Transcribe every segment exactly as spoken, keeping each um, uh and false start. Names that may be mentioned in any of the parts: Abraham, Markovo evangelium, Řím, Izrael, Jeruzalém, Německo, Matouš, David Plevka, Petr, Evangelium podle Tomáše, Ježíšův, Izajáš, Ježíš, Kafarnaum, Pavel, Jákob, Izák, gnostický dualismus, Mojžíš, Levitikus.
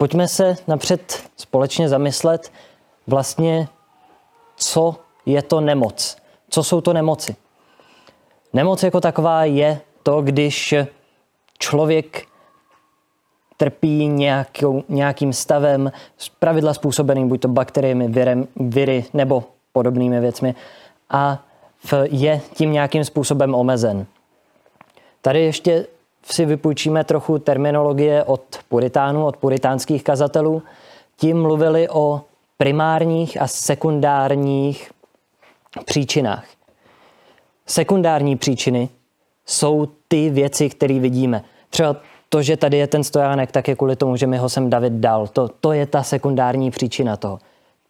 Pojďme se napřed společně zamyslet vlastně, co je to nemoc. Co jsou to nemoci? Nemoc jako taková je to, když člověk trpí nějakou, nějakým stavem, zpravidla způsobeným buď to bakteriemi, virem, viry nebo podobnými věcmi a je tím nějakým způsobem omezen. Tady ještě si vypůjčíme trochu terminologie od puritánů, od puritánských kazatelů. Tím mluvili o primárních a sekundárních příčinách. Sekundární příčiny jsou ty věci, které vidíme. Třeba to, že tady je ten stojánek, tak je kvůli tomu, že mi ho sem David dal. To, to je ta sekundární příčina toho.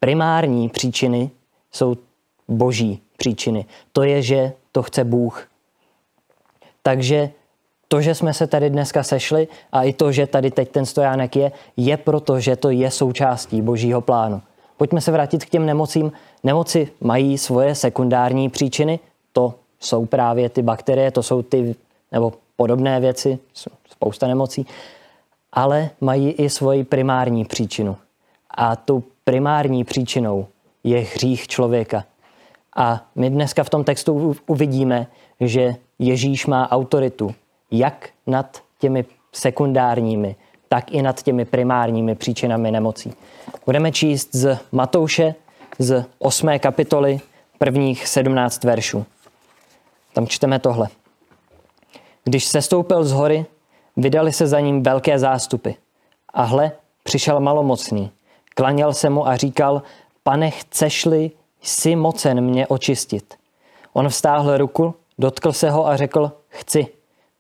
Primární příčiny jsou boží příčiny. To je, že to chce Bůh. Takže to, že jsme se tady dneska sešli a i to, že tady teď ten stojánek je, je proto, že to je součástí božího plánu. Pojďme se vrátit k těm nemocím. Nemoci mají svoje sekundární příčiny. To jsou právě ty bakterie, to jsou ty, nebo podobné věci, spousta nemocí, ale mají i svoji primární příčinu. A tou primární příčinou je hřích člověka. A my dneska v tom textu uvidíme, že Ježíš má autoritu jak nad těmi sekundárními, tak i nad těmi primárními příčinami nemocí. Budeme číst z Matouše z osmé kapitoly prvních sedmnáct veršů. Tam čteme tohle. Když sestoupil z hory, vydali se za ním velké zástupy. A hle, přišel malomocný. Klaněl se mu a říkal, Pane, chceš-li, jsi mocen mě očistit. On vztáhl ruku, dotkl se ho a řekl, chci,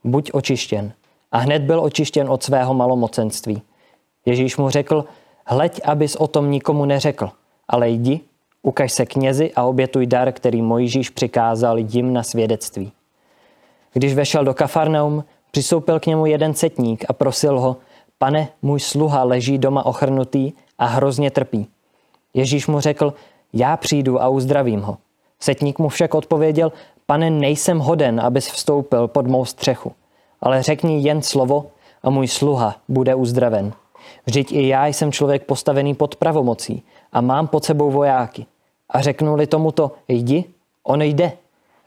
buď očištěn. A hned byl očištěn od svého malomocenství. Ježíš mu řekl, hleď, abys o tom nikomu neřekl, ale jdi, ukaž se knězi a obětuj dar, který Mojžíš přikázal jim na svědectví. Když vešel do Kafarnaum, přistoupil k němu jeden setník a prosil ho, Pane, můj sluha leží doma ochrnutý a hrozně trpí. Ježíš mu řekl, já přijdu a uzdravím ho. Setník mu však odpověděl, Pane, nejsem hoden, abys vstoupil pod mou střechu, ale řekni jen slovo a můj sluha bude uzdraven. Vždyť i já jsem člověk postavený pod pravomocí a mám pod sebou vojáky. A řeknuli tomuto, jdi, on jde.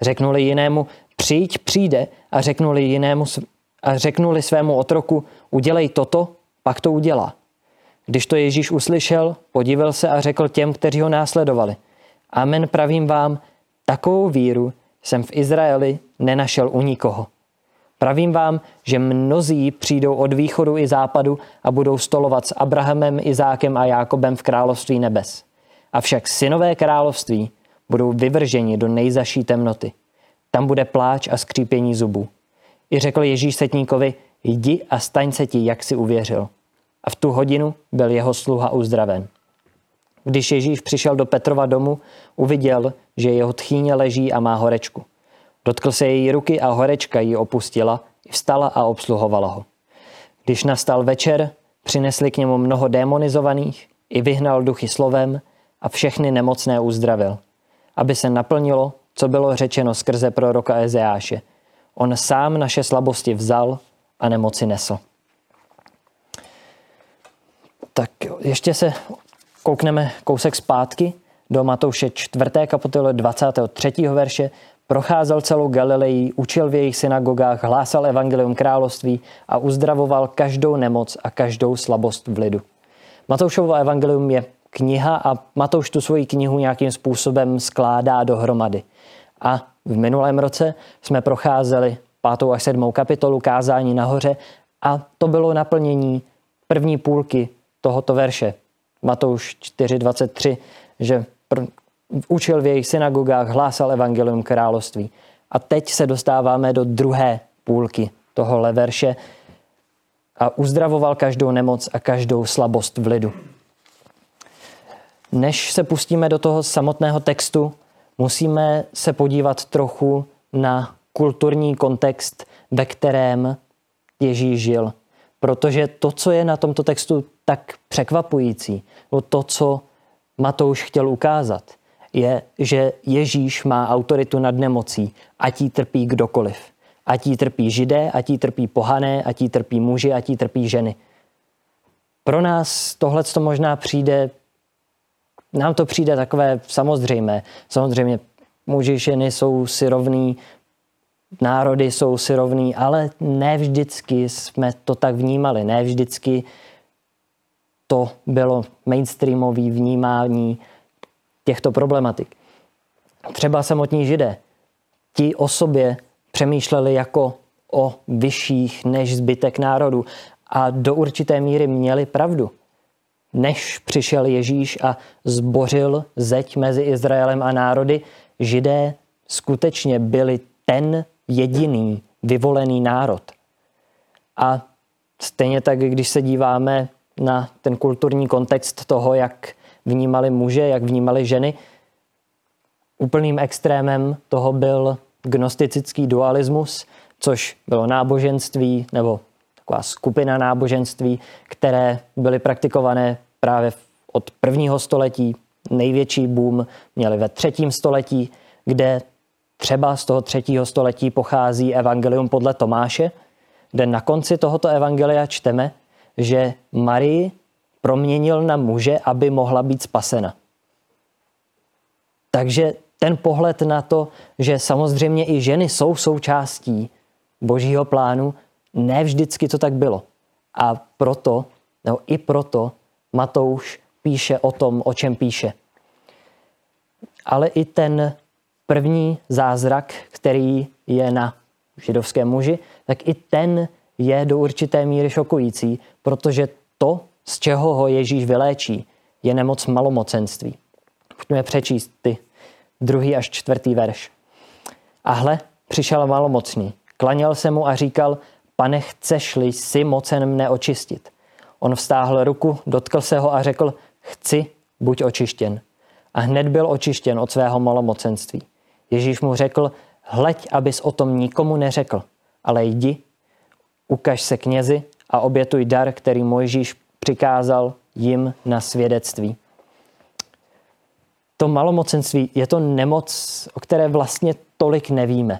Řeknuli jinému, přijď, přijde a řeknuli jinému a řeknuli svému otroku, udělej toto, pak to udělá. Když to Ježíš uslyšel, podíval se a řekl těm, kteří ho následovali. Amen, pravím vám, takovou víru jsem v Izraeli nenašel u nikoho. Pravím vám, že mnozí přijdou od východu i západu a budou stolovat s Abrahamem, Izákem a Jákobem v království nebes. Avšak synové království budou vyvrženi do nejzaší temnoty. Tam bude pláč a skřípění zubů. I řekl Ježíš setníkovi, jdi a staň se ti, jak si uvěřil. A v tu hodinu byl jeho sluha uzdraven. Když Ježíš přišel do Petrova domu, uviděl, že jeho tchýně leží a má horečku. Dotkl se její ruky a horečka ji opustila, vstala a obsluhovala ho. Když nastal večer, přinesli k němu mnoho démonizovaných, i vyhnal duchy slovem a všechny nemocné uzdravil, aby se naplnilo, co bylo řečeno skrze proroka Izajáše. On sám naše slabosti vzal a nemoci nesl. Tak ještě se koukneme kousek zpátky do Matouše čtvrté kapitoly dvacátého třetího verše. Procházel celou Galileji, učil v jejich synagogách, hlásal evangelium království a uzdravoval každou nemoc a každou slabost v lidu. Matoušovo evangelium je kniha a Matouš tu svoji knihu nějakým způsobem skládá dohromady. A v minulém roce jsme procházeli pátou až sedmou kapitolu kázání nahoře a to bylo naplnění první půlky tohoto verše. Matouš čtyři dvacet tři, že pr- učil v jejich synagogách, hlásal evangelium království. A teď se dostáváme do druhé půlky tohohle verše a uzdravoval každou nemoc a každou slabost v lidu. Než se pustíme do toho samotného textu, musíme se podívat trochu na kulturní kontext, ve kterém Ježíš žil. Protože to, co je na tomto textu tak překvapující, to, co Matouš chtěl ukázat, je, že Ježíš má autoritu nad nemocí, ať jí trpí kdokoliv. Ať jí trpí židé, ať jí trpí pohané, ať jí trpí muži, ať jí trpí ženy. Pro nás tohleto možná přijde, nám to přijde takové samozřejmé. Samozřejmě muži, ženy jsou si rovní, národy jsou si rovní, ale ne vždycky jsme to tak vnímali. Ne vždycky to bylo mainstreamové vnímání těchto problematik. Třeba samotní Židé. Ti o sobě přemýšleli jako o vyšších než zbytek národu a do určité míry měli pravdu. Než přišel Ježíš a zbořil zeď mezi Izraelem a národy, Židé skutečně byli ten jediný vyvolený národ. A stejně tak, když se díváme na ten kulturní kontext toho, jak vnímali muže, jak vnímali ženy, úplným extrémem toho byl gnostický dualismus, což bylo náboženství nebo taková skupina náboženství, které byly praktikované právě od prvního století. Největší boom měli ve třetím století, kde třeba z toho třetího století pochází Evangelium podle Tomáše, kde na konci tohoto evangelia čteme, že Marii proměnil na muže, aby mohla být spasena. Takže ten pohled na to, že samozřejmě i ženy jsou součástí Božího plánu, ne vždycky to tak bylo. A proto, nebo i proto Matouš píše o tom, o čem píše. Ale i ten první zázrak, který je na židovském muži, tak i ten je do určité míry šokující, protože to, z čeho ho Ježíš vyléčí, je nemoc malomocenství. Pojďme přečíst ty druhý až čtvrtý verš. A hle, přišel malomocný. Klaněl se mu a říkal, pane, chceš-li si mocen mne očistit? On vstáhl ruku, dotkl se ho a řekl, chci, buď očištěn. A hned byl očištěn od svého malomocenství. Ježíš mu řekl, hleď, abys o tom nikomu neřekl, ale jdi, ukaž se knězi a obětuj dar, který Mojžíš přikázal jim na svědectví. To malomocenství je to nemoc, o které vlastně tolik nevíme.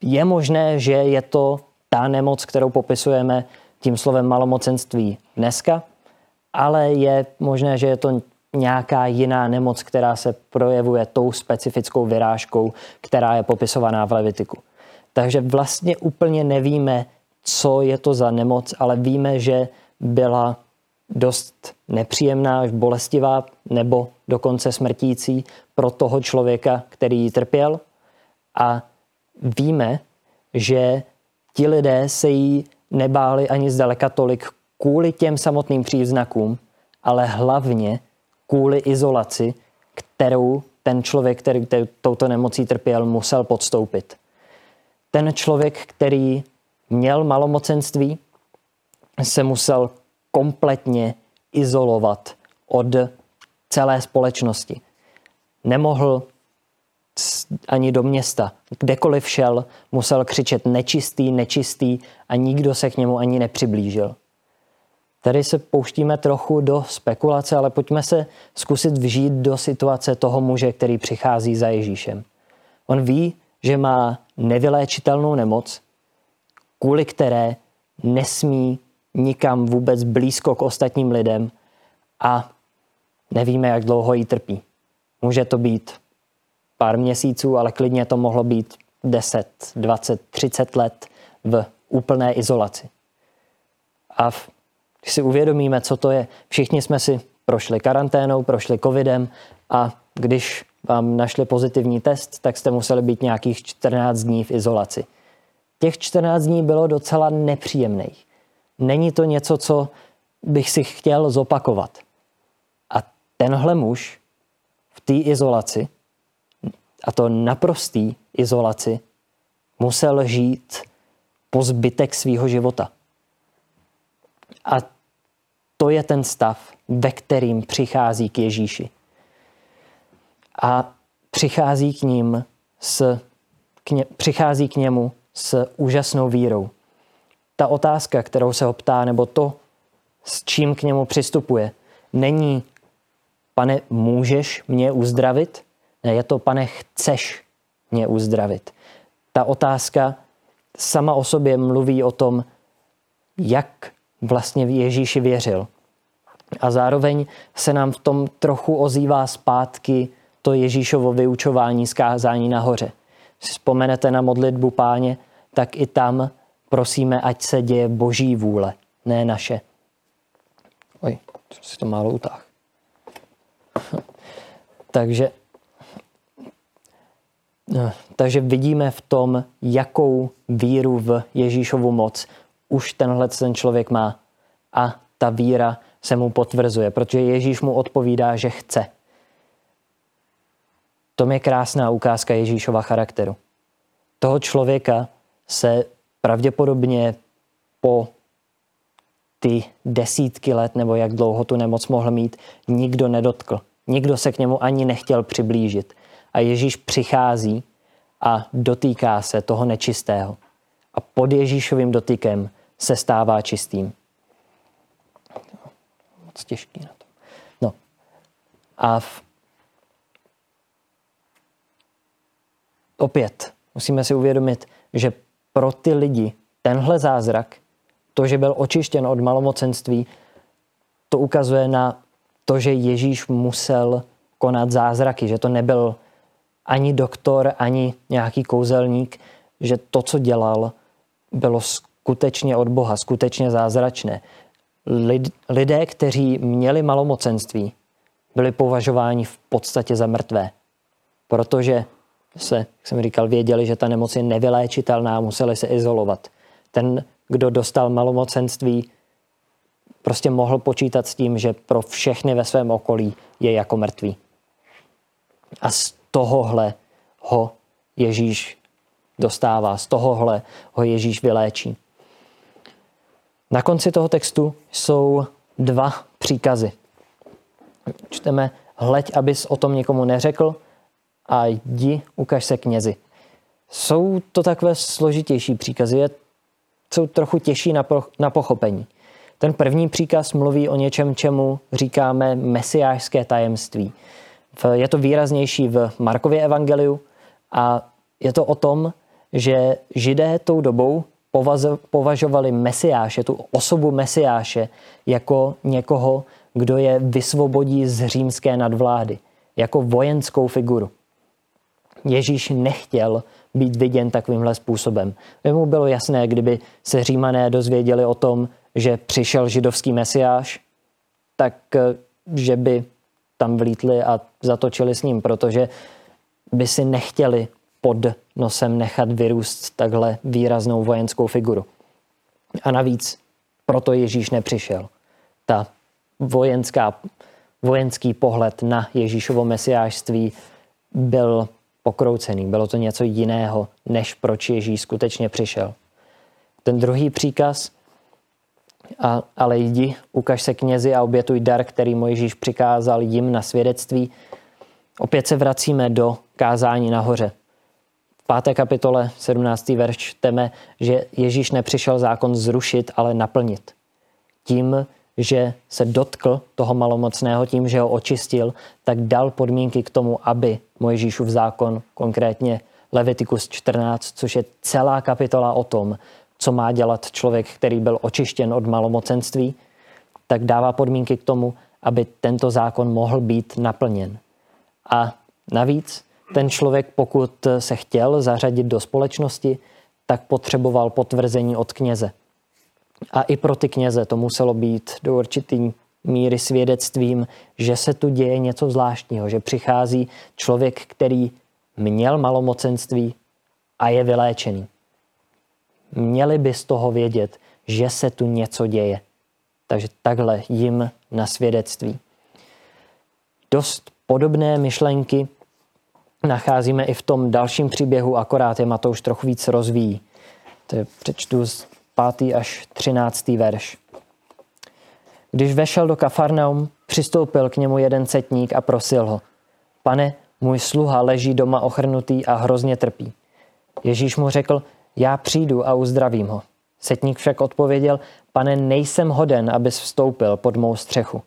Je možné, že je to ta nemoc, kterou popisujeme tím slovem malomocenství dneska, ale je možné, že je to nějaká jiná nemoc, která se projevuje tou specifickou vyrážkou, která je popisovaná v Levitiku. Takže vlastně úplně nevíme, co je to za nemoc, ale víme, že byla dost nepříjemná, až bolestivá nebo dokonce smrtící pro toho člověka, který ji trpěl. A víme, že ti lidé se jí nebáli ani zdaleka tolik kvůli těm samotným příznakům, ale hlavně kvůli izolaci, kterou ten člověk, který touto nemocí trpěl, musel podstoupit. Ten člověk, který měl malomocenství, se musel kompletně izolovat od celé společnosti. Nemohl ani do města. Kdekoliv šel, musel křičet nečistý, nečistý a nikdo se k němu ani nepřiblížil. Tady se pouštíme trochu do spekulace, ale pojďme se zkusit vžít do situace toho muže, který přichází za Ježíšem. On ví, že má nevyléčitelnou nemoc, kvůli které nesmí nikam vůbec blízko k ostatním lidem a nevíme, jak dlouho jí trpí. Může to být pár měsíců, ale klidně to mohlo být deset, dvacet, třicet let v úplné izolaci. A v, když si uvědomíme, co to je, všichni jsme si prošli karanténou, prošli covidem a když vám našli pozitivní test, tak jste museli být nějakých čtrnáct dní v izolaci. Těch čtrnáct dní bylo docela nepříjemných. Není to něco, co bych si chtěl zopakovat. A tenhle muž v té izolaci, a to naprostý izolaci, musel žít po zbytek svýho života. A to je ten stav, ve kterým přichází k Ježíši. A přichází k ním s, k ně, přichází k němu s úžasnou vírou. Ta otázka, kterou se ho ptá, nebo to, s čím k němu přistupuje, není, pane, můžeš mě uzdravit? Ne, je to, pane, chceš mě uzdravit. Ta otázka sama o sobě mluví o tom, jak vlastně v Ježíši věřil. A zároveň se nám v tom trochu ozývá zpátky to Ježíšovo vyučování z kázání nahoře. Když vzpomenete na modlitbu Páně, tak i tam prosíme, ať se děje Boží vůle, ne naše. Oj, jsem si to málo utáhl. takže, takže vidíme v tom, jakou víru v Ježíšovu moc už tenhle ten člověk má. A ta víra se mu potvrzuje, protože Ježíš mu odpovídá, že chce. To je krásná ukázka Ježíšova charakteru. Toho člověka se pravděpodobně po ty desítky let, nebo jak dlouho tu nemoc mohl mít, nikdo nedotkl. Nikdo se k němu ani nechtěl přiblížit. A Ježíš přichází a dotýká se toho nečistého. A pod Ježíšovým dotykem se stává čistým. Moc těžký na to. No. A v... opět musíme si uvědomit, že pro ty lidi tenhle zázrak, to, že byl očištěn od malomocenství, to ukazuje na to, že Ježíš musel konat zázraky, že to nebyl ani doktor, ani nějaký kouzelník, že to, co dělal, bylo skutečně od Boha, skutečně zázračné. Lidé, kteří měli malomocenství, byli považováni v podstatě za mrtvé, protože se, jak jsem říkal, věděli, že ta nemoc je nevyléčitelná, museli se izolovat. Ten, kdo dostal malomocenství, prostě mohl počítat s tím, že pro všechny ve svém okolí je jako mrtvý. A z tohohle ho Ježíš dostává, z tohohle ho Ježíš vyléčí. Na konci toho textu jsou dva příkazy. Čteme, hleď, abys o tom někomu neřekl, a jdi, ukaž se knězi. Jsou to takové složitější příkazy, je, jsou trochu těžší na, pro, na pochopení. Ten první příkaz mluví o něčem, čemu říkáme mesiášské tajemství. Je to výraznější v Markově evangeliu a je to o tom, že Židé tou dobou považovali mesiáše, tu osobu mesiáše, jako někoho, kdo je vysvobodí z římské nadvlády, jako vojenskou figuru. Ježíš nechtěl být viděn takovýmhle způsobem. Jemu bylo jasné, kdyby se Římané dozvěděli o tom, že přišel židovský mesiáš, tak že by tam vlítli a zatočili s ním, protože by si nechtěli pod nosem nechat vyrůst takhle výraznou vojenskou figuru. A navíc proto Ježíš nepřišel. Ta vojenská, vojenský pohled na Ježíšovo mesiášství byl pokroucený. Bylo to něco jiného, než proč Ježíš skutečně přišel. Ten druhý příkaz, a, ale jdi, ukaž se knězi a obětuj dar, který Mojžíš přikázal jim na svědectví. Opět se vracíme do kázání nahoře. V páté kapitole, sedmnáctý verš, čteme, že Ježíš nepřišel zákon zrušit, ale naplnit. Tím, že se dotkl toho malomocného, tím, že ho očistil, tak dal podmínky k tomu, aby Mojžíšův zákon, konkrétně Levitikus čtrnáct, což je celá kapitola o tom, co má dělat člověk, který byl očištěn od malomocenství, tak dává podmínky k tomu, aby tento zákon mohl být naplněn. A navíc ten člověk, pokud se chtěl zařadit do společnosti, tak potřeboval potvrzení od kněze. A i pro ty kněze to muselo být do určité míry svědectvím, že se tu děje něco zvláštního, že přichází člověk, který měl malomocenství a je vyléčený. Měli by z toho vědět, že se tu něco děje. Takže takhle jim na svědectví. Dost podobné myšlenky nacházíme i v tom dalším příběhu, akorát je Matouš trochu víc rozvíjí. To je, přečtu z pátý až třináctý verš. Když vešel do Kafarnaum, přistoupil k němu jeden setník a prosil ho. Pane, můj sluha leží doma ochrnutý a hrozně trpí. Ježíš mu řekl, já přijdu a uzdravím ho. Setník však odpověděl, pane, nejsem hoden, abys vstoupil pod mou střechu.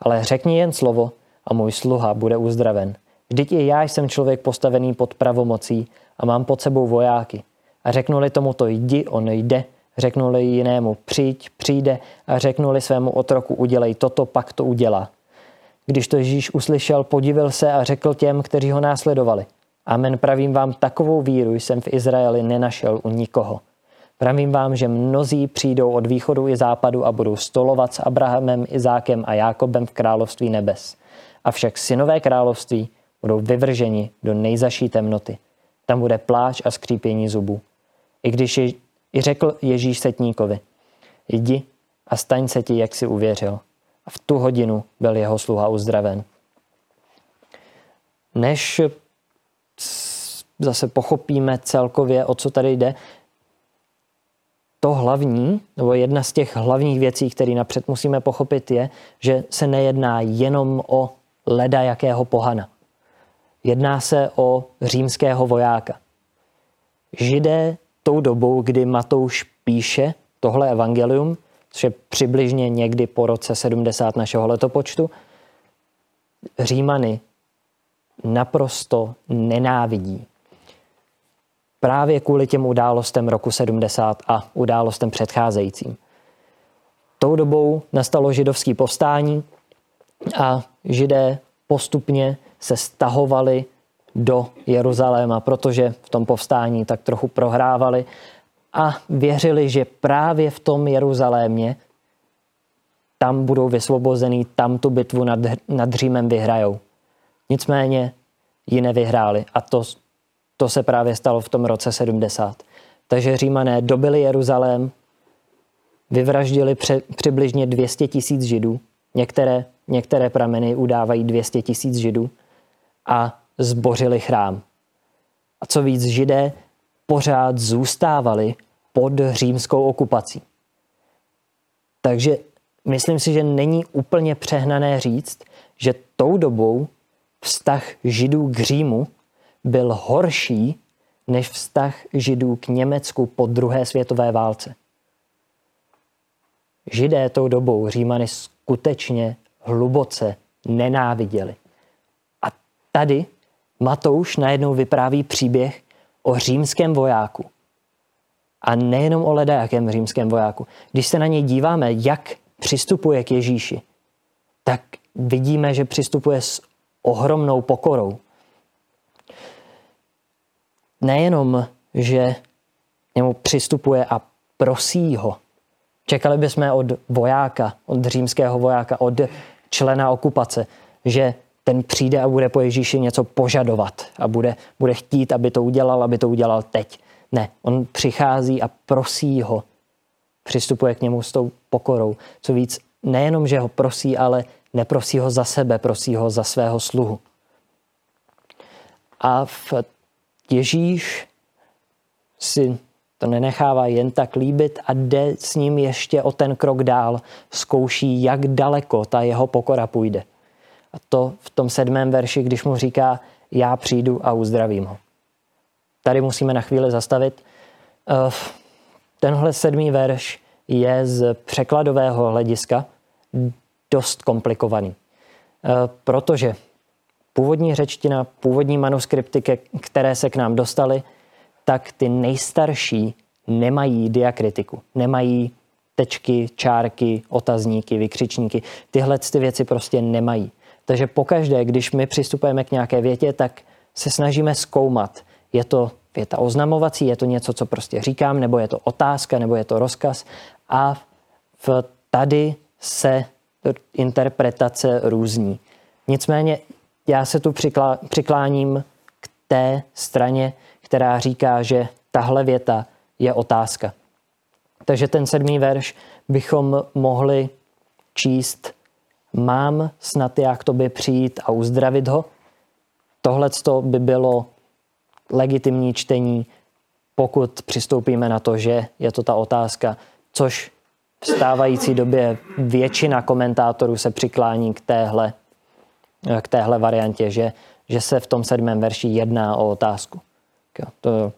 Ale řekni jen slovo a můj sluha bude uzdraven. Vždyť i já jsem člověk postavený pod pravomocí a mám pod sebou vojáky. A řeknuli tomu to jdi, on jde, Řeknuli jinému přijď, přijde a řeknuli svému otroku udělej toto, pak to udělá. Když to Ježíš uslyšel, podivil se a řekl těm, kteří ho následovali. Amen, pravím vám, takovou víru jsem v Izraeli nenašel u nikoho. Pravím vám, že mnozí přijdou od východu i západu a budou stolovat s Abrahamem, Izákem a Jákobem v království nebes. Avšak synové království budou vyvrženi do nejzaší temnoty. Tam bude pláč a skřípění zubů. I když je, i řekl Ježíš setníkovi, jdi a staň se ti, jak jsi uvěřil. A v tu hodinu byl jeho sluha uzdraven. Než zase pochopíme celkově, o co tady jde, to hlavní, nebo jedna z těch hlavních věcí, které napřed musíme pochopit, je, že se nejedná jenom o leda jakého pohana. Jedná se o římského vojáka. Židé tou dobou, kdy Matouš píše tohle evangelium, což je přibližně někdy po roce sedmdesát našeho letopočtu, Římany naprosto nenávidí. Právě kvůli těm událostem roku sedmdesát a událostem předcházejícím. Tou dobou nastalo židovské povstání a Židé postupně se stahovali do Jeruzaléma, protože v tom povstání tak trochu prohrávali a věřili, že právě v tom Jeruzalémě tam budou vysvobozený, tam tu bitvu nad, nad Římem vyhrajou. Nicméně ji nevyhráli a to To se právě stalo v tom roce sedmdesát. Takže Římané dobili Jeruzalém, vyvraždili pře, přibližně dvě stě tisíc Židů. Některé, některé prameny udávají dvě stě tisíc Židů a zbořili chrám. A co víc, Židé pořád zůstávali pod římskou okupací. Takže myslím si, že není úplně přehnané říct, že tou dobou vztah Židů k Římu byl horší než vztah Židů k Německu po druhé světové válce. Židé tou dobou Římany skutečně hluboce nenáviděli. A tady Matouš najednou vypráví příběh o římském vojáku. A nejenom o ledajakém římském vojáku. Když se na něj díváme, jak přistupuje k Ježíši, tak vidíme, že přistupuje s ohromnou pokorou. Nejenom, že němu přistupuje a prosí ho. Čekali bychom od vojáka, od římského vojáka, od člena okupace, že ten přijde a bude po Ježíši něco požadovat a bude, bude chtít, aby to udělal, aby to udělal teď. Ne, on přichází a prosí ho. Přistupuje k němu s tou pokorou. Co víc, nejenom, že ho prosí, ale neprosí ho za sebe, prosí ho za svého sluhu. A v Ježíš si to nenechává jen tak líbit a jde s ním ještě o ten krok dál. Zkouší, jak daleko ta jeho pokora půjde. A to v tom sedmém verši, když mu říká, já přijdu a uzdravím ho. Tady musíme na chvíli zastavit. Tenhle sedmý verš je z překladového hlediska dost komplikovaný. Protože původní řečtina, původní manuskripty, které se k nám dostaly, tak ty nejstarší nemají diakritiku. Nemají tečky, čárky, otazníky, vykřičníky. Tyhle ty věci prostě nemají. Takže pokaždé, když my přistupujeme k nějaké větě, tak se snažíme zkoumat. Je to věta oznamovací, je to něco, co prostě říkám, nebo je to otázka, nebo je to rozkaz. A v tady se interpretace různí. Nicméně já se tu přiklá, přikláním k té straně, která říká, že tahle věta je otázka. Takže ten sedmý verš bychom mohli číst mám snad já k tobě přijít a uzdravit ho. Tohleto by bylo legitimní čtení, pokud přistoupíme na to, že je to ta otázka, což v stávající době většina komentátorů se přiklání k téhle k téhle variantě, že, že se v tom sedmém verši jedná o otázku. To je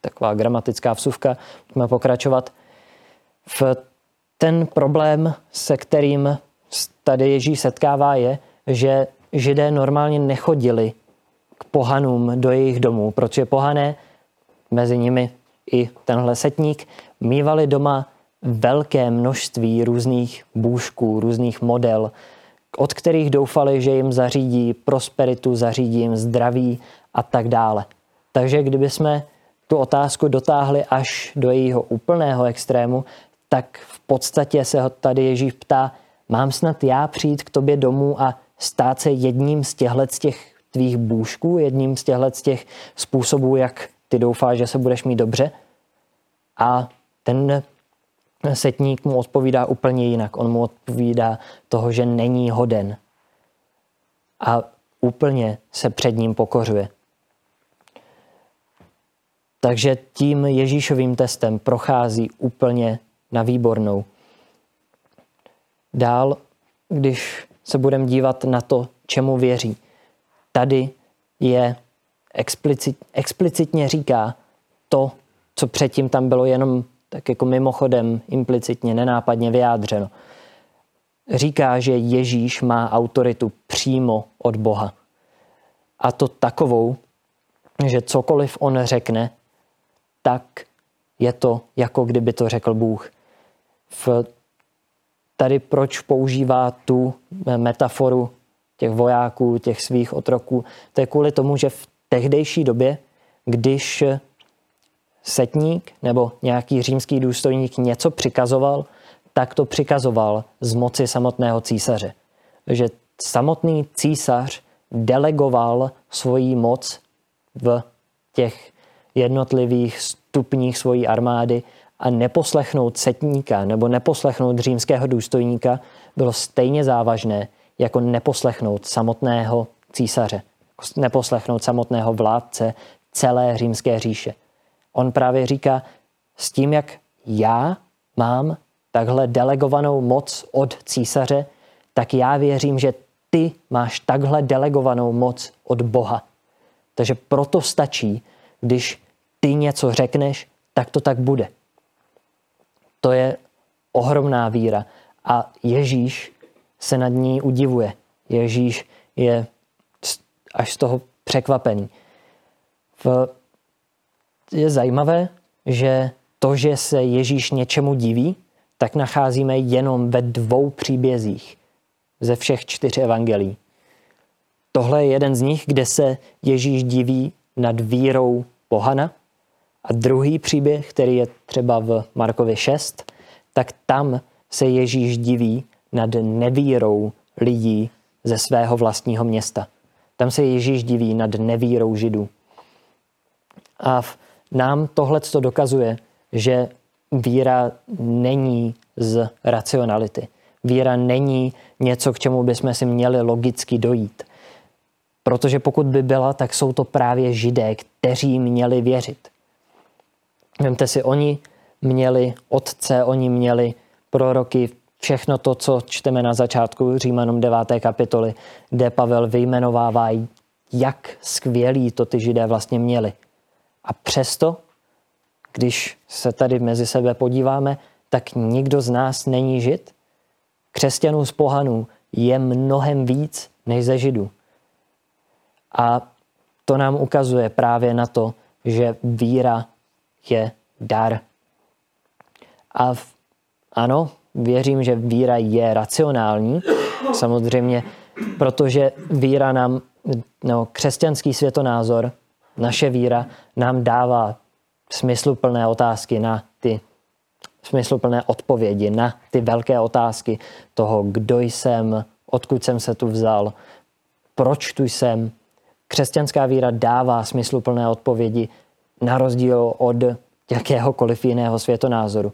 taková gramatická vsuvka. Můžeme pokračovat. V ten problém, se kterým tady Ježíš setkává, je, že Židé normálně nechodili k pohanům do jejich domů, protože pohané, mezi nimi i tenhle setník mívali doma velké množství různých bůžků, různých model, od kterých doufali, že jim zařídí prosperitu, zařídí jim zdraví a tak dále. Takže kdyby jsme tu otázku dotáhli až do jejího úplného extrému, tak v podstatě se ho tady Ježíš ptá, mám snad já přijít k tobě domů a stát se jedním z těchto z těch tvých bůžků, jedním z těchto z těch způsobů, jak ty doufáš, že se budeš mít dobře? A ten setník mu odpovídá úplně jinak. On mu odpovídá toho, že není hoden. A úplně se před ním pokořuje. Takže tím Ježíšovým testem prochází úplně na výbornou. Dál, když se budeme dívat na to, čemu věří. Tady je explicit, explicitně říká to, co předtím tam bylo jenom tak jako mimochodem, implicitně, nenápadně vyjádřeno. Říká, že Ježíš má autoritu přímo od Boha. A to takovou, že cokoliv on řekne, tak je to, jako kdyby to řekl Bůh. V, tady proč používá tu metaforu těch vojáků, těch svých otroků, to je kvůli tomu, že v tehdejší době, když setník nebo nějaký římský důstojník něco přikazoval, tak to přikazoval z moci samotného císaře. Takže samotný císař delegoval svoji moc v těch jednotlivých stupních svojí armády a neposlechnout setníka nebo neposlechnout římského důstojníka bylo stejně závažné jako neposlechnout samotného císaře, neposlechnout samotného vládce celé římské říše. On právě říká, s tím, jak já mám takhle delegovanou moc od císaře, tak já věřím, že ty máš takhle delegovanou moc od Boha. Takže proto stačí, když ty něco řekneš, tak to tak bude. To je ohromná víra a Ježíš se nad ní udivuje. Ježíš je až z toho překvapený. V Je zajímavé, že to, že se Ježíš něčemu diví, tak nacházíme jenom ve dvou příbězích ze všech čtyř evangelií. Tohle je jeden z nich, kde se Ježíš diví nad vírou pohana. A druhý příběh, který je třeba v Markově šest, tak tam se Ježíš diví nad nevírou lidí ze svého vlastního města. Tam se Ježíš diví nad nevírou Židů. A v Nám tohleto dokazuje, že víra není z racionality. Víra není něco, k čemu bychom si měli logicky dojít. Protože pokud by byla, tak jsou to právě Židé, kteří měli věřit. Vemte si, oni měli otce, oni měli proroky, všechno to, co čteme na začátku Římanům deváté kapitoly, kde Pavel vyjmenovává, jak skvělý to ty Židé vlastně měli. A přesto, když se tady mezi sebe podíváme, tak nikdo z nás není Žid. Křesťanů z pohanů je mnohem víc než ze Židů. A to nám ukazuje právě na to, že víra je dar. A v, ano, věřím, že víra je racionální, samozřejmě, protože víra nám, no, křesťanský světonázor, naše víra nám dává smysluplné otázky na ty smysluplné odpovědi, na ty velké otázky toho, kdo jsem, odkud jsem se tu vzal, proč tu jsem. Křesťanská víra dává smysluplné odpovědi na rozdíl od jakéhokoliv jiného světonázoru.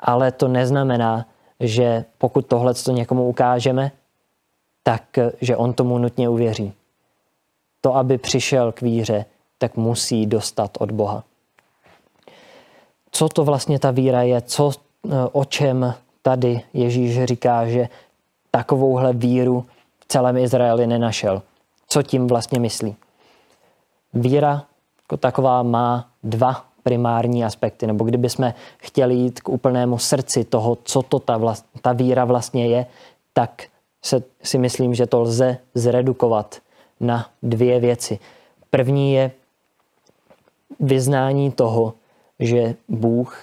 Ale to neznamená, že pokud tohleto někomu ukážeme, tak že on tomu nutně uvěří. To, aby přišel k víře, tak musí dostat od Boha. Co to vlastně ta víra je? Co, o čem tady Ježíš říká, že takovouhle víru v celém Izraeli nenašel? Co tím vlastně myslí? Víra jako taková má dva primární aspekty, nebo kdybychom chtěli jít k úplnému srdci toho, co to ta, vlast, ta víra vlastně je, tak se, si myslím, že to lze zredukovat na dvě věci. První je vyznání toho, že Bůh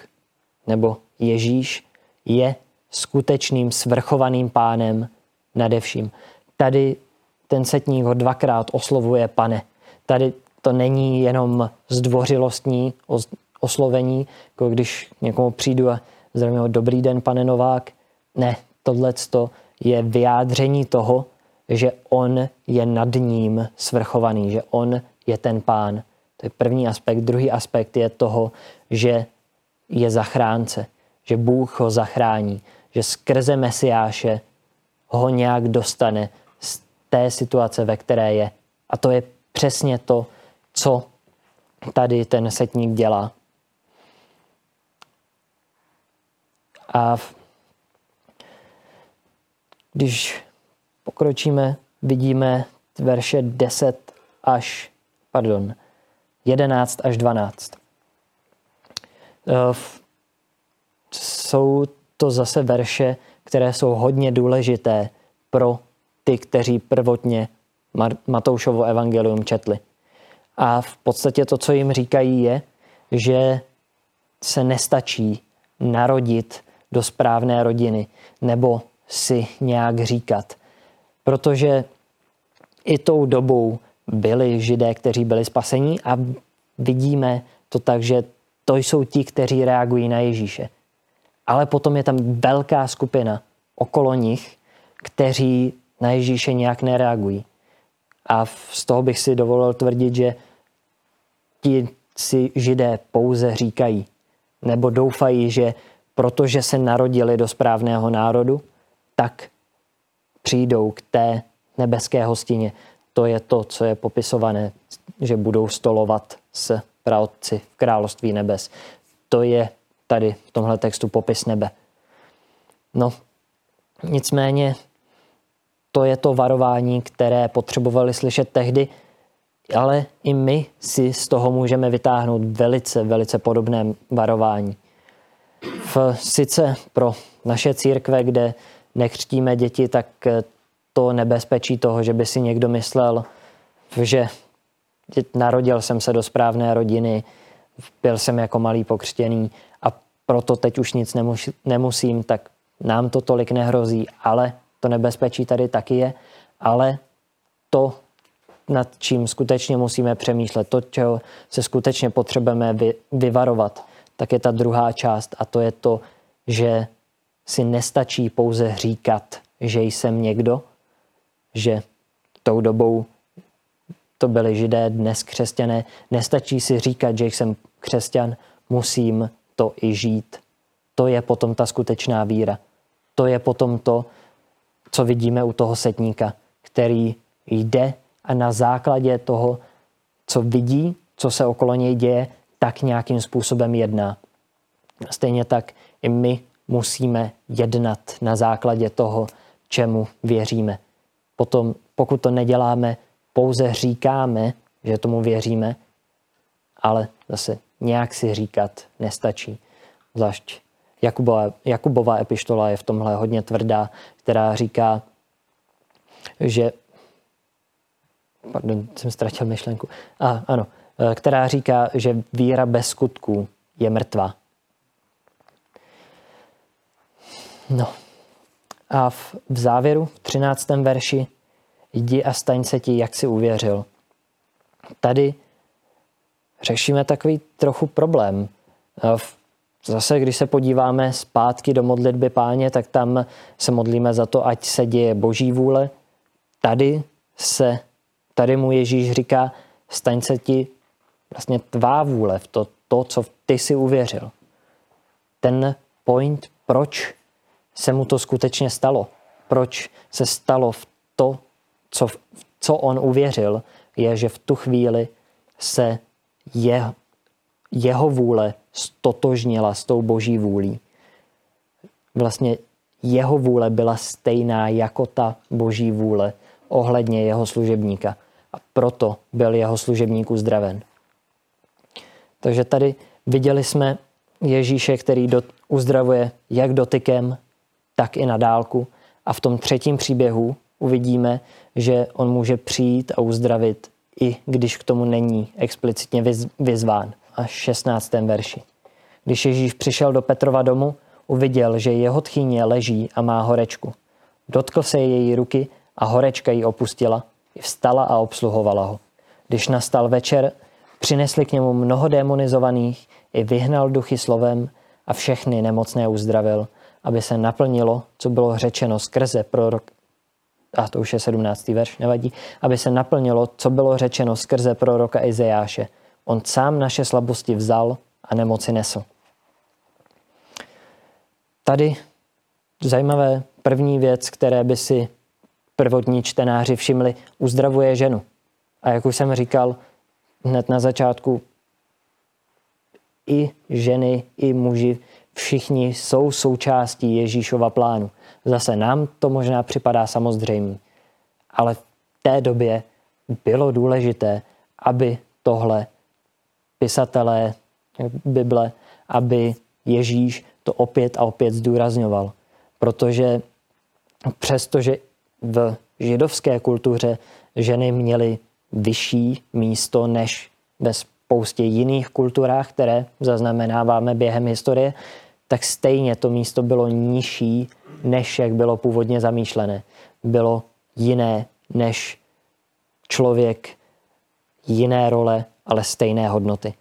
nebo Ježíš je skutečným svrchovaným pánem nade vším. Tady ten setník ho dvakrát oslovuje pane. Tady to není jenom zdvořilostní oslovení, jako když někomu přijdu a zdravím ho, dobrý den, pane Novák. Ne, tohleto je vyjádření toho, že on je nad ním svrchovaný, že on je ten pán. To je první aspekt. Druhý aspekt je toho, že je zachránce, že Bůh ho zachrání, že skrze Mesiáše ho nějak dostane z té situace, ve které je. A to je přesně to, co tady ten setník dělá. A když pokročíme, vidíme verše deset až, pardon, jedenáct až dvanáct. Jsou to zase verše, které jsou hodně důležité pro ty, kteří prvotně Matoušovo evangelium četli. A v podstatě to, co jim říkají, je, že se nestačí narodit do správné rodiny nebo si nějak říkat. Protože i tou dobou byli Židé, kteří byli spasení, a vidíme to tak, že to jsou ti, kteří reagují na Ježíše. Ale potom je tam velká skupina okolo nich, kteří na Ježíše nějak nereagují. A z toho bych si dovolil tvrdit, že ti si Židé pouze říkají nebo doufají, že protože se narodili do správného národu, tak přijdou k té nebeské hostině. To je to, co je popisované, že budou stolovat s praotci v království nebes. To je tady v tomhle textu popis nebe. No, nicméně to je to varování, které potřebovali slyšet tehdy, ale i my si z toho můžeme vytáhnout velice, velice podobné varování. V, sice pro naše církve, kde nekřtíme děti, tak to nebezpečí toho, že by si někdo myslel, že narodil jsem se do správné rodiny, byl jsem jako malý pokřtěný a proto teď už nic nemusím, tak nám to tolik nehrozí, ale to nebezpečí tady taky je, ale to, nad čím skutečně musíme přemýšlet, to, čeho se skutečně potřebujeme vy, vyvarovat, tak je ta druhá část, a to je to, že si nestačí pouze říkat, že jsem někdo, že tou dobou to byli Židé, dnes křesťané, nestačí si říkat, že jsem křesťan, musím to i žít. To je potom ta skutečná víra. To je potom to, co vidíme u toho setníka, který jde a na základě toho, co vidí, co se okolo něj děje, tak nějakým způsobem jedná. Stejně tak i my musíme jednat na základě toho, čemu věříme. Potom, pokud to neděláme, pouze říkáme, že tomu věříme, ale zase nějak si říkat nestačí. Zvlášť Jakubova, Jakubova epištola je v tomhle hodně tvrdá, která říká, že... Pardon, jsem ztratil myšlenku. A, ano, která říká, že víra bez skutků je mrtvá. No. A v, v závěru, v třináctém verši, jdi a staň se ti, jak jsi uvěřil. Tady řešíme takový trochu problém. Zase, když se podíváme zpátky do modlitby Páně, tak tam se modlíme za to, ať se děje Boží vůle. Tady se, tady mu Ježíš říká, staň se ti vlastně tvá vůle, v to, to, co ty si uvěřil. Ten point, proč se mu to skutečně stalo, proč se stalo v to, co, co on uvěřil, je, že v tu chvíli se jeho, jeho vůle stotožnila s tou Boží vůlí. Vlastně jeho vůle byla stejná jako ta Boží vůle ohledně jeho služebníka. A proto byl jeho služebník uzdraven. Takže tady viděli jsme Ježíše, který do, uzdravuje jak dotykem, tak i na dálku. A v tom třetím příběhu uvidíme, že on může přijít a uzdravit, i když k tomu není explicitně vyzván. Až šestnáctém verši. Když Ježíš přišel do Petrova domu, uviděl, že jeho tchýně leží a má horečku. Dotkl se její ruky a horečka ji opustila, vstala a obsluhovala ho. Když nastal večer, přinesli k němu mnoho démonizovaných, i vyhnal duchy slovem a všechny nemocné uzdravil, aby se naplnilo, co bylo řečeno skrze proroka. A to už je sedmnáctý verš, nevadí. Aby se naplnilo, co bylo řečeno skrze proroka Izajáše. On sám naše slabosti vzal a nemoci nesl. Tady zajímavé první věc, které by si prvotní čtenáři všimli, uzdravuje ženu. A jak už jsem říkal hned na začátku, i ženy, i muži, všichni jsou součástí Ježíšova plánu. Zase nám to možná připadá samozřejmé, ale v té době bylo důležité, aby tohle pisatelé Bible, aby Ježíš to opět a opět zdůrazňoval. Protože přestože v židovské kultuře ženy měly vyšší místo než ve spoustě jiných kulturách, které zaznamenáváme během historie, tak stejně to místo bylo nižší, než jak bylo původně zamýšlené. Bylo jiné než člověk, jiné role, ale stejné hodnoty.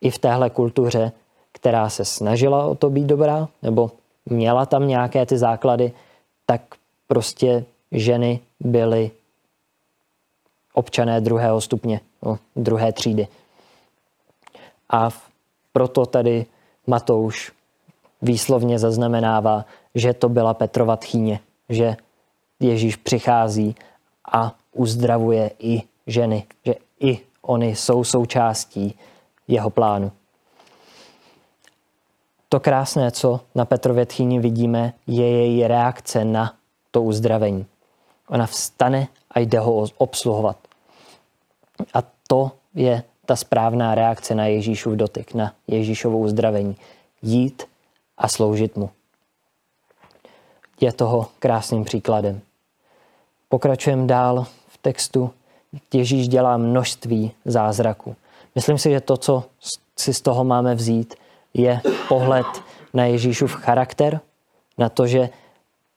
I v téhle kultuře, která se snažila o to být dobrá, nebo měla tam nějaké ty základy, tak prostě ženy byly občané druhého stupně, no, druhé třídy. A proto tady Matouš výslovně zaznamenává, že to byla Petrova tchýně, že Ježíš přichází a uzdravuje i ženy, že i oni jsou součástí jeho plánu. To krásné, co na Petrově tchýni vidíme, je její reakce na to uzdravení. Ona vstane a jde ho obsluhovat. A to je ta správná reakce na Ježíšův dotyk, na Ježíšovo uzdravení. Jít a sloužit mu. Je toho krásným příkladem. Pokračujeme dál v textu. Ježíš dělá množství zázraků. Myslím si, že to, co si z toho máme vzít, je pohled na Ježíšův charakter, na to, že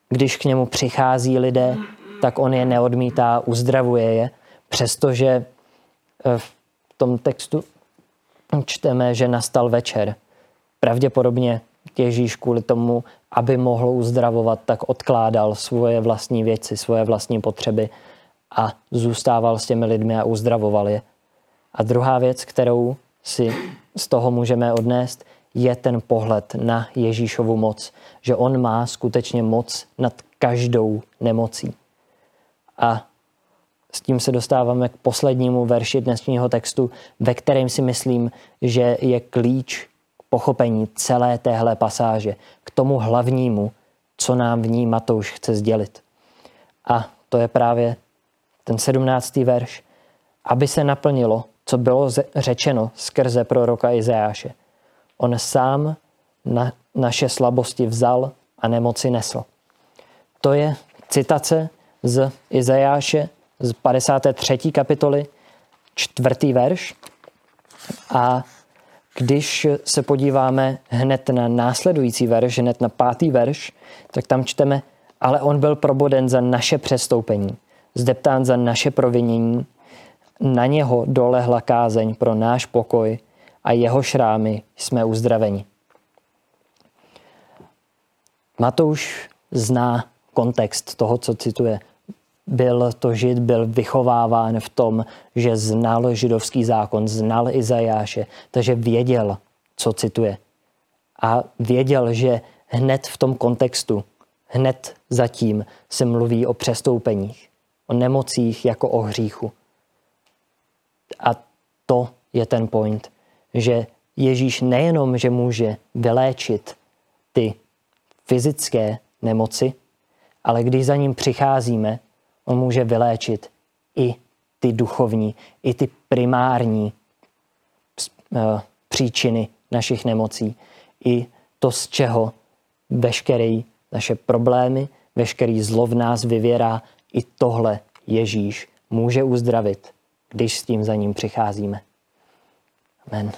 když k němu přichází lidé, tak on je neodmítá, uzdravuje je, přestože v tom textu čteme, že nastal večer. Pravděpodobně Ježíš kvůli tomu, aby mohl uzdravovat, tak odkládal svoje vlastní věci, svoje vlastní potřeby a zůstával s těmi lidmi a uzdravoval je. A druhá věc, kterou si z toho můžeme odnést, je ten pohled na Ježíšovu moc, že on má skutečně moc nad každou nemocí. A s tím se dostáváme k poslednímu verši dnešního textu, ve kterém si myslím, že je klíč k pochopení celé téhle pasáže, k tomu hlavnímu, co nám v ní Matouš chce sdělit. A to je právě ten sedmnáctý verš, aby se naplnilo, co bylo řečeno skrze proroka Izajáše. On sám na naše slabosti vzal a nemoci nesl. To je citace z Izajáše z padesáté třetí kapitoly, čtvrtý verš. A když se podíváme hned na následující verš, hned na pátý verš, tak tam čteme, ale on byl proboden za naše přestoupení, zdeptán za naše provinění, na něho dolehla kázeň pro náš pokoj a jeho šrámy jsme uzdraveni. Matouš zná kontext toho, co cituje. Byl to Žid, byl vychováván v tom, že znal židovský zákon, znal Izajáše, takže věděl, co cituje. A věděl, že hned v tom kontextu, hned zatím se mluví o přestoupeních, o nemocích jako o hříchu. A to je ten point, že Ježíš nejenom, že může vyléčit ty fyzické nemoci, ale když za ním přicházíme, on může vyléčit i ty duchovní, i ty primární příčiny našich nemocí, i to, z čeho veškeré naše problémy, veškerý zlo v nás vyvěrá, i tohle Ježíš může uzdravit, když s tím za ním přicházíme. Amen.